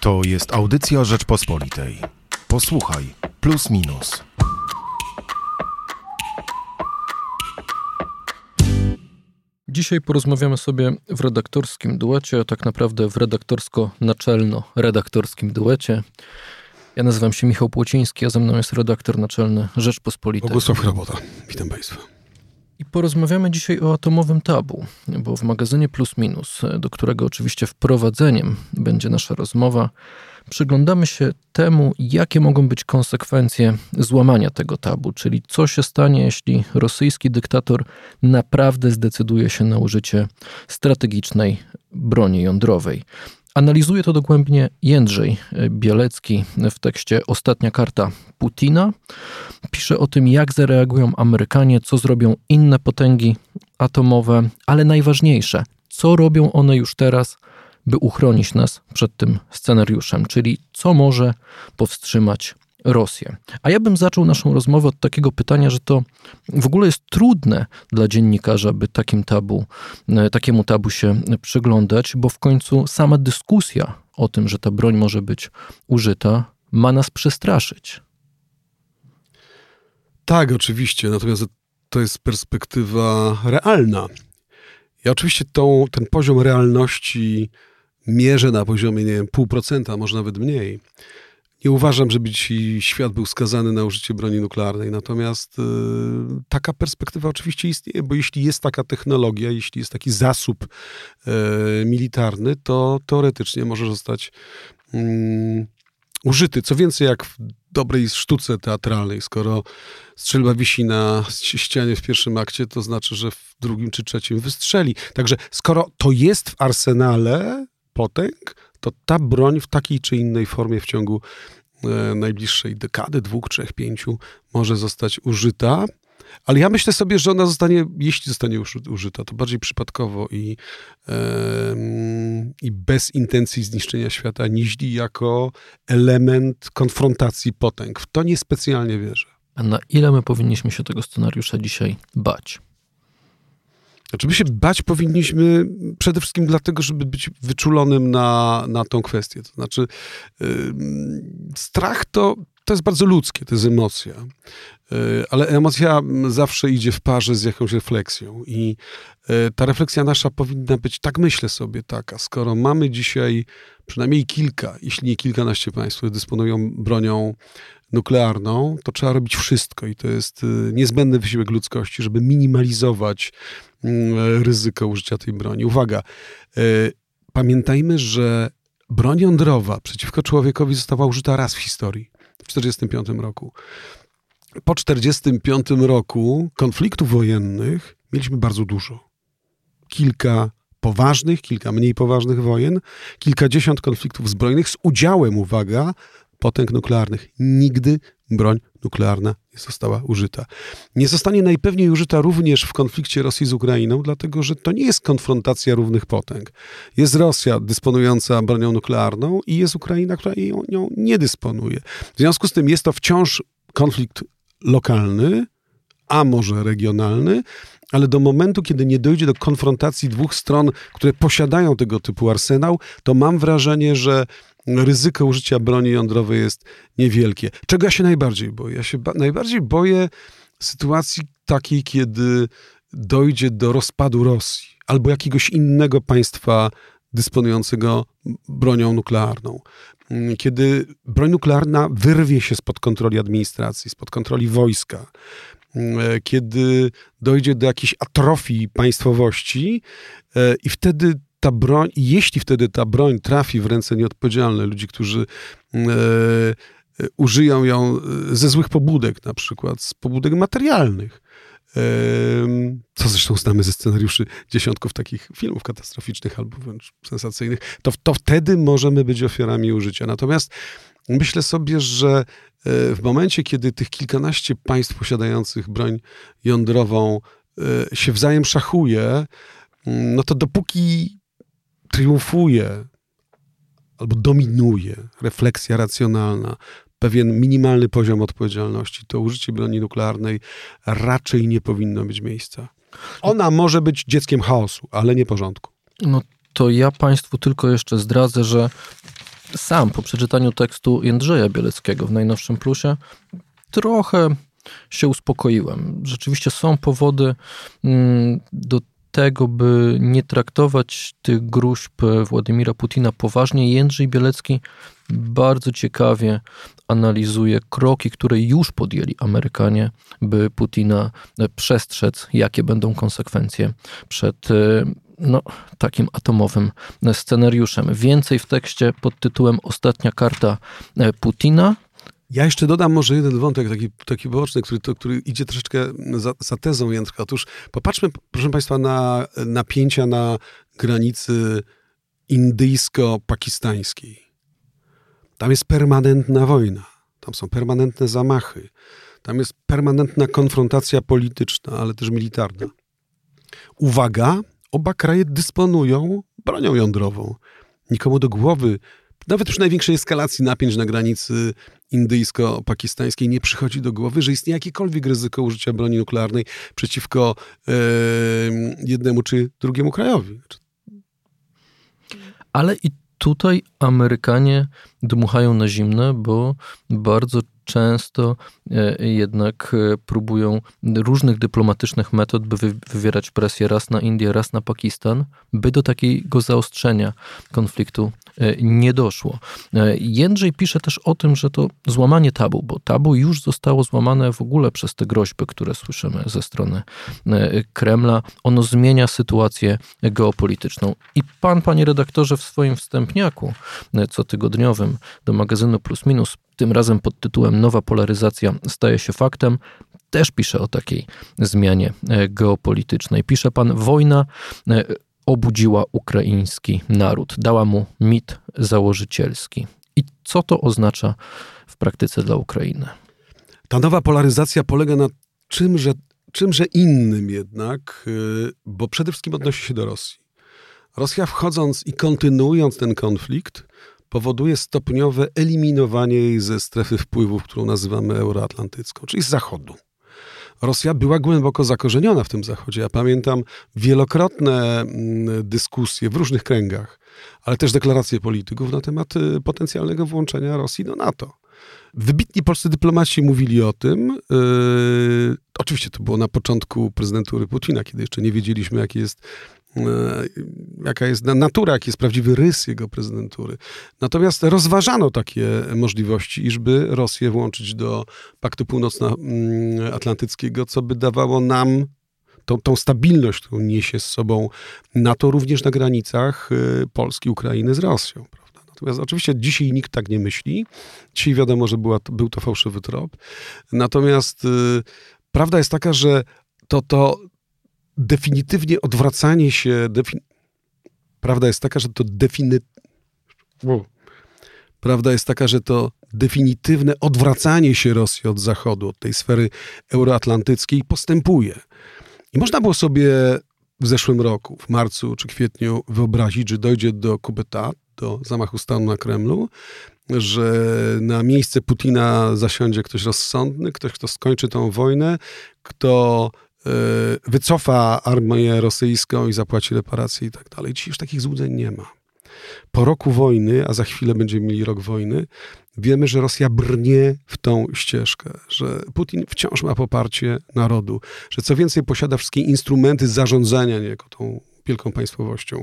To jest audycja Rzeczpospolitej. Posłuchaj, plus minus. Dzisiaj porozmawiamy sobie w redaktorskim duecie, a tak naprawdę w redaktorsko-naczelno-redaktorskim duecie. Ja nazywam się Michał Płociński, a ze mną jest redaktor naczelny Rzeczpospolitej Bogusław Chrabota. Witam Państwa. I porozmawiamy dzisiaj o atomowym tabu, bo w magazynie Plus Minus, do którego oczywiście wprowadzeniem będzie nasza rozmowa, przyglądamy się temu, jakie mogą być konsekwencje złamania tego tabu, czyli co się stanie, jeśli rosyjski dyktator naprawdę zdecyduje się na użycie strategicznej broni jądrowej. Analizuje to dogłębnie Jędrzej Bielecki w tekście Ostatnia karta Putina. Pisze o tym, jak zareagują Amerykanie, co zrobią inne potęgi atomowe, ale najważniejsze, co robią one już teraz, by uchronić nas przed tym scenariuszem, czyli co może powstrzymać Rosję. A ja bym zaczął naszą rozmowę od takiego pytania, że to w ogóle jest trudne dla dziennikarza, by takiemu tabu się przyglądać, bo w końcu sama dyskusja o tym, że ta broń może być użyta, ma nas przestraszyć. Tak, oczywiście. Natomiast to jest perspektywa realna. Ja oczywiście ten poziom realności mierzę na poziomie, nie wiem, 0,5%, może nawet mniej. Nie uważam, żeby dzisiaj świat był skazany na użycie broni nuklearnej, natomiast taka perspektywa oczywiście istnieje, bo jeśli jest taka technologia, jeśli jest taki zasób militarny, to teoretycznie może zostać użyty. Co więcej, jak w dobrej sztuce teatralnej, skoro strzelba wisi na ścianie w pierwszym akcie, to znaczy, że w drugim czy trzecim wystrzeli. Także skoro to jest w arsenale potęg, to ta broń w takiej czy innej formie w ciągu najbliższej dekady, 2, 3, 5 może zostać użyta. Ale ja myślę sobie, że ona zostanie, jeśli zostanie użyta, to bardziej przypadkowo i bez intencji zniszczenia świata, niż jako element konfrontacji potęg. W to niespecjalnie wierzę. A na ile my powinniśmy się tego scenariusza dzisiaj bać? Znaczy, my się bać powinniśmy przede wszystkim dlatego, żeby być wyczulonym na tą kwestię. To znaczy, strach to jest bardzo ludzkie, to jest emocja. Ale emocja zawsze idzie w parze z jakąś refleksją. I ta refleksja nasza powinna być, tak myślę sobie, taka. Skoro mamy dzisiaj przynajmniej kilka, jeśli nie kilkanaście państw, które dysponują bronią nuklearną, to trzeba robić wszystko. I to jest niezbędny wysiłek ludzkości, żeby minimalizować ryzyko użycia tej broni. Uwaga, pamiętajmy, że broń jądrowa przeciwko człowiekowi została użyta raz w historii, w 1945 roku. Po 1945 roku konfliktów wojennych mieliśmy bardzo dużo. Kilka poważnych, kilka mniej poważnych wojen, kilkadziesiąt konfliktów zbrojnych z udziałem, uwaga, potęg nuklearnych. Nigdy broń nuklearna nie została użyta. Nie zostanie najpewniej użyta również w konflikcie Rosji z Ukrainą, dlatego że to nie jest konfrontacja równych potęg. Jest Rosja dysponująca bronią nuklearną i jest Ukraina, która nią nie dysponuje. W związku z tym jest to wciąż konflikt lokalny, a może regionalny, ale do momentu, kiedy nie dojdzie do konfrontacji dwóch stron, które posiadają tego typu arsenał, to mam wrażenie, że ryzyko użycia broni jądrowej jest niewielkie. Czego ja się najbardziej boję? Ja się najbardziej boję sytuacji takiej, kiedy dojdzie do rozpadu Rosji albo jakiegoś innego państwa dysponującego bronią nuklearną. Kiedy broń nuklearna wyrwie się spod kontroli administracji, spod kontroli wojska, kiedy dojdzie do jakiejś atrofii państwowości i wtedy ta broń, jeśli wtedy ta broń trafi w ręce nieodpowiedzialne ludzi, którzy użyją ją ze złych pobudek, na przykład z pobudek materialnych, co zresztą znamy ze scenariuszy dziesiątków takich filmów katastroficznych albo wręcz sensacyjnych, to wtedy możemy być ofiarami użycia. Natomiast myślę sobie, że w momencie, kiedy tych kilkanaście państw posiadających broń jądrową się wzajem szachuje, no to dopóki triumfuje albo dominuje refleksja racjonalna, pewien minimalny poziom odpowiedzialności, to użycie broni nuklearnej raczej nie powinno mieć miejsca. Ona może być dzieckiem chaosu, ale nie porządku. No to ja Państwu tylko jeszcze zdradzę, że sam po przeczytaniu tekstu Jędrzeja Bieleckiego w najnowszym Plusie trochę się uspokoiłem. Rzeczywiście są powody do tego, by nie traktować tych gróźb Władimira Putina poważnie. Jędrzej Bielecki bardzo ciekawie analizuje kroki, które już podjęli Amerykanie, by Putina przestrzec, jakie będą konsekwencje przed takim atomowym scenariuszem. Więcej w tekście pod tytułem Ostatnia karta Putina. Ja jeszcze dodam może jeden wątek taki boczny, który idzie troszeczkę za tezą Jędrka. Otóż popatrzmy, proszę Państwa, na napięcia na granicy indyjsko-pakistańskiej. Tam jest permanentna wojna, tam są permanentne zamachy, tam jest permanentna konfrontacja polityczna, ale też militarna. Uwaga, oba kraje dysponują bronią jądrową. Nikomu do głowy, nawet przy największej eskalacji napięć na granicy indyjsko-pakistańskiej, nie przychodzi do głowy, że istnieje jakiekolwiek ryzyko użycia broni nuklearnej przeciwko jednemu czy drugiemu krajowi. Ale i tutaj Amerykanie dmuchają na zimne, bo bardzo często jednak próbują różnych dyplomatycznych metod, by wywierać presję raz na Indię, raz na Pakistan, by do takiego zaostrzenia konfliktu nie doszło. Jędrzej pisze też o tym, że to złamanie tabu, bo tabu już zostało złamane w ogóle przez te groźby, które słyszymy ze strony Kremla. Ono zmienia sytuację geopolityczną. I pan, panie redaktorze, w swoim wstępniaku cotygodniowym do magazynu Plus Minus, tym razem pod tytułem Nowa polaryzacja staje się faktem, też pisze o takiej zmianie geopolitycznej. Pisze pan: wojna obudziła ukraiński naród, dała mu mit założycielski. I co to oznacza w praktyce dla Ukrainy? Ta nowa polaryzacja polega na czymże innym jednak, bo przede wszystkim odnosi się do Rosji. Rosja, wchodząc i kontynuując ten konflikt, powoduje stopniowe eliminowanie jej ze strefy wpływów, którą nazywamy euroatlantycką, czyli z Zachodu. Rosja była głęboko zakorzeniona w tym Zachodzie. Ja pamiętam wielokrotne dyskusje w różnych kręgach, ale też deklaracje polityków na temat potencjalnego włączenia Rosji do NATO. Wybitni polscy dyplomaci mówili o tym. Oczywiście to było na początku prezydentury Putina, kiedy jeszcze nie wiedzieliśmy, jaka jest natura, jaki jest prawdziwy rys jego prezydentury. Natomiast rozważano takie możliwości, iżby Rosję włączyć do Paktu Północnoatlantyckiego, co by dawało nam tą stabilność, którą niesie z sobą NATO również na granicach Polski, Ukrainy z Rosją. Natomiast oczywiście dzisiaj nikt tak nie myśli. Dzisiaj wiadomo, że był to fałszywy trop. Natomiast prawda jest taka, że to definitywne odwracanie się Rosji od Zachodu, od tej sfery euroatlantyckiej postępuje. I można było sobie w zeszłym roku, w marcu czy kwietniu wyobrazić, że dojdzie do coup d'état, do zamachu stanu na Kremlu, że na miejsce Putina zasiądzie ktoś rozsądny, ktoś, kto skończy tą wojnę, kto wycofa armię rosyjską i zapłaci reparacje i tak dalej. Dziś już takich złudzeń nie ma. Po roku wojny, a za chwilę będziemy mieli rok wojny, wiemy, że Rosja brnie w tą ścieżkę, że Putin wciąż ma poparcie narodu, że co więcej posiada wszystkie instrumenty zarządzania niejako tą wielką państwowością.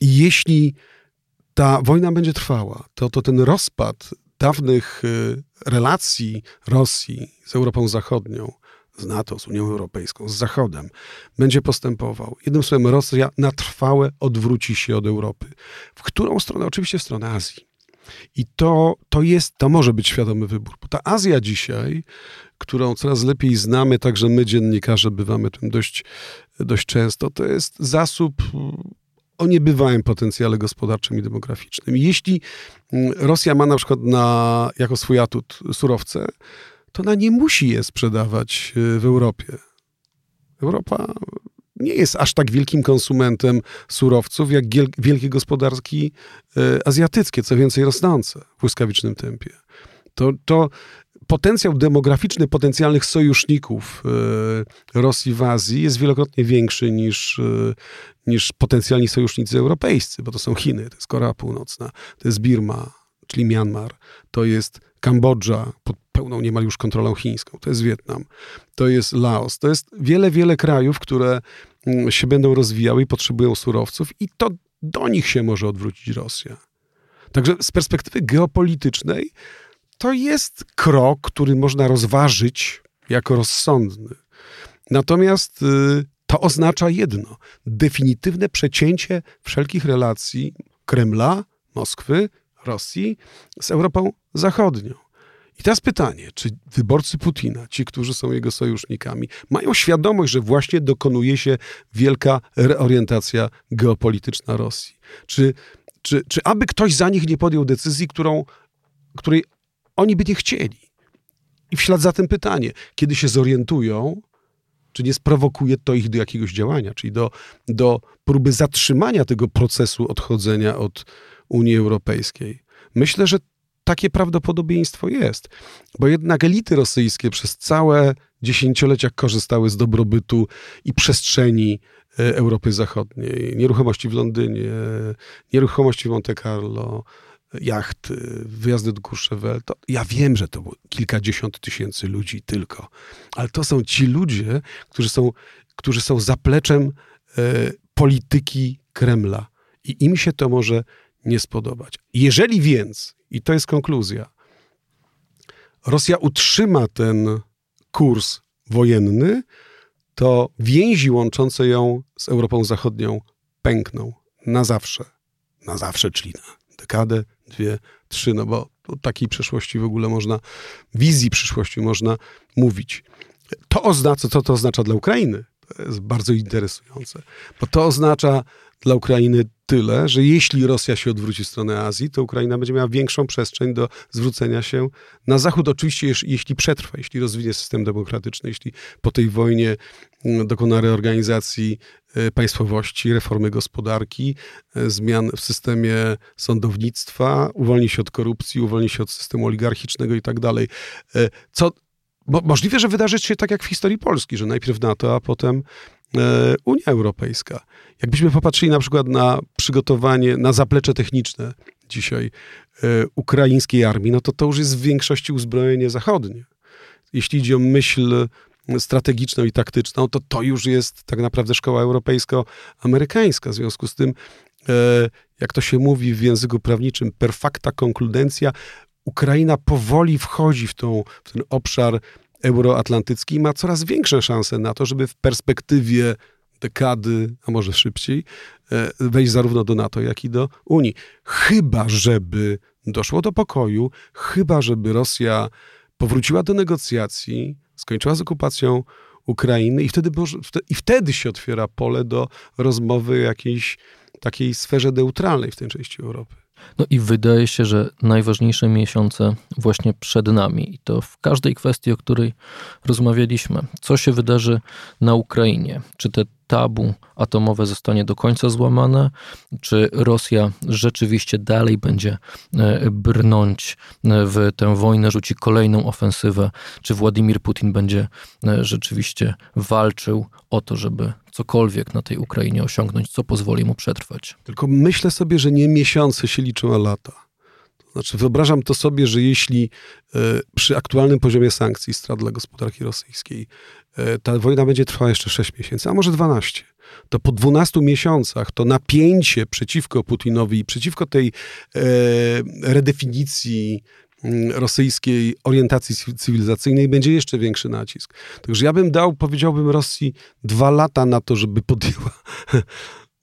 I jeśli ta wojna będzie trwała, to ten rozpad dawnych relacji Rosji z Europą Zachodnią, z NATO, z Unią Europejską, z Zachodem, będzie postępował. Jednym słowem, Rosja na trwałe odwróci się od Europy. W którą stronę? Oczywiście w stronę Azji. I to może być świadomy wybór, bo ta Azja dzisiaj, którą coraz lepiej znamy, także my dziennikarze bywamy tym dość często, to jest zasób o niebywałym potencjale gospodarczym i demograficznym. I jeśli Rosja ma na przykład jako swój atut surowce, to ona nie musi je sprzedawać w Europie. Europa nie jest aż tak wielkim konsumentem surowców, jak wielkie gospodarki azjatyckie, co więcej rosnące w błyskawicznym tempie. To potencjał demograficzny potencjalnych sojuszników Rosji w Azji jest wielokrotnie większy niż potencjalni sojusznicy europejscy, bo to są Chiny, to jest Korea Północna, to jest Birma, czyli Myanmar, to jest Kambodża pod pełną niemal już kontrolą chińską, to jest Wietnam, to jest Laos, to jest wiele, wiele krajów, które się będą rozwijały i potrzebują surowców i to do nich się może odwrócić Rosja. Także z perspektywy geopolitycznej to jest krok, który można rozważyć jako rozsądny. Natomiast to oznacza jedno. Definitywne przecięcie wszelkich relacji Kremla, Moskwy, Rosji z Europą Zachodnią. I teraz pytanie, czy wyborcy Putina, ci, którzy są jego sojusznikami, mają świadomość, że właśnie dokonuje się wielka reorientacja geopolityczna Rosji? Czy aby ktoś za nich nie podjął decyzji, której oni by nie chcieli? I w ślad za tym pytanie, kiedy się zorientują, czy nie sprowokuje to ich do jakiegoś działania, czyli do próby zatrzymania tego procesu odchodzenia od Unii Europejskiej. Myślę, że takie prawdopodobieństwo jest, bo jednak elity rosyjskie przez całe dziesięciolecia korzystały z dobrobytu i przestrzeni Europy Zachodniej. Nieruchomości w Londynie, nieruchomości w Monte Carlo, jachty, wyjazdy do Courchevel. Ja wiem, że to było kilkadziesiąt tysięcy ludzi tylko, ale to są ci ludzie, którzy są zapleczem polityki Kremla i im się to może nie spodobać. Jeżeli więc, i to jest konkluzja, Rosja utrzyma ten kurs wojenny, to więzi łączące ją z Europą Zachodnią pękną na zawsze. Na zawsze, czyli na dekadę, dwie, trzy, no bo o takiej przyszłości w ogóle wizji przyszłości można mówić. To oznacza, co to oznacza dla Ukrainy? To jest bardzo interesujące, bo to oznacza dla Ukrainy tyle, że jeśli Rosja się odwróci w stronę Azji, to Ukraina będzie miała większą przestrzeń do zwrócenia się na Zachód. Oczywiście jeśli przetrwa, jeśli rozwinie system demokratyczny, jeśli po tej wojnie dokona reorganizacji państwowości, reformy gospodarki, zmian w systemie sądownictwa, uwolni się od korupcji, uwolni się od systemu oligarchicznego i tak dalej. Bo możliwe, że wydarzy się tak jak w historii Polski, że najpierw NATO, a potem Unia Europejska. Jakbyśmy popatrzyli na przykład na przygotowanie, na zaplecze techniczne dzisiaj ukraińskiej armii, no to już jest w większości uzbrojenie zachodnie. Jeśli idzie o myśl strategiczną i taktyczną, to już jest tak naprawdę szkoła europejsko-amerykańska. W związku z tym, jak to się mówi w języku prawniczym, per facta concludentia, Ukraina powoli wchodzi w ten obszar euroatlantycki i ma coraz większe szanse na to, żeby w perspektywie dekady, a może szybciej, wejść zarówno do NATO, jak i do Unii. Chyba żeby doszło do pokoju, chyba żeby Rosja powróciła do negocjacji, skończyła z okupacją Ukrainy i wtedy się otwiera pole do rozmowy o jakiejś takiej sferze neutralnej w tej części Europy. No i wydaje się, że najważniejsze miesiące właśnie przed nami i to w każdej kwestii, o której rozmawialiśmy. Co się wydarzy na Ukrainie? Czy te tabu atomowe zostanie do końca złamane? Czy Rosja rzeczywiście dalej będzie brnąć w tę wojnę, rzuci kolejną ofensywę? Czy Władimir Putin będzie rzeczywiście walczył o to, żeby cokolwiek na tej Ukrainie osiągnąć, co pozwoli mu przetrwać? Tylko myślę sobie, że nie miesiące się liczą, a lata. To znaczy wyobrażam to sobie, że jeśli przy aktualnym poziomie sankcji i strat dla gospodarki rosyjskiej ta wojna będzie trwała jeszcze 6 miesięcy, a może 12, to po 12 miesiącach to napięcie przeciwko Putinowi i przeciwko tej redefinicji rosyjskiej orientacji cywilizacyjnej będzie jeszcze większy nacisk. Także ja bym powiedziałbym Rosji 2 lata na to, żeby podjęła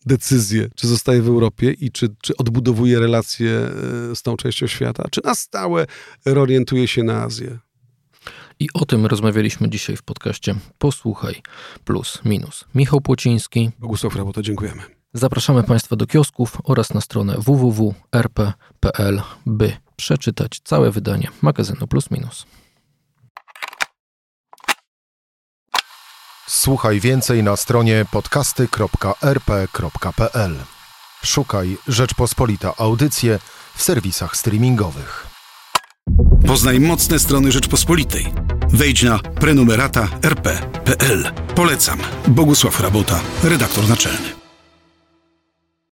decyzję, czy zostaje w Europie i czy odbudowuje relacje z tą częścią świata, czy na stałe reorientuje się na Azję. I o tym rozmawialiśmy dzisiaj w podcaście Posłuchaj Plus Minus. Michał Płociński. Bogusław Chrabota, dziękujemy. Zapraszamy Państwa do kiosków oraz na stronę www.rp.pl, by przeczytać całe wydanie magazynu Plus Minus. Słuchaj więcej na stronie podcasty.rp.pl. Szukaj Rzeczpospolita Audycje w serwisach streamingowych. Poznaj mocne strony Rzeczpospolitej. Wejdź na prenumerata.rp.pl. Polecam. Bogusław Chrabota, redaktor naczelny.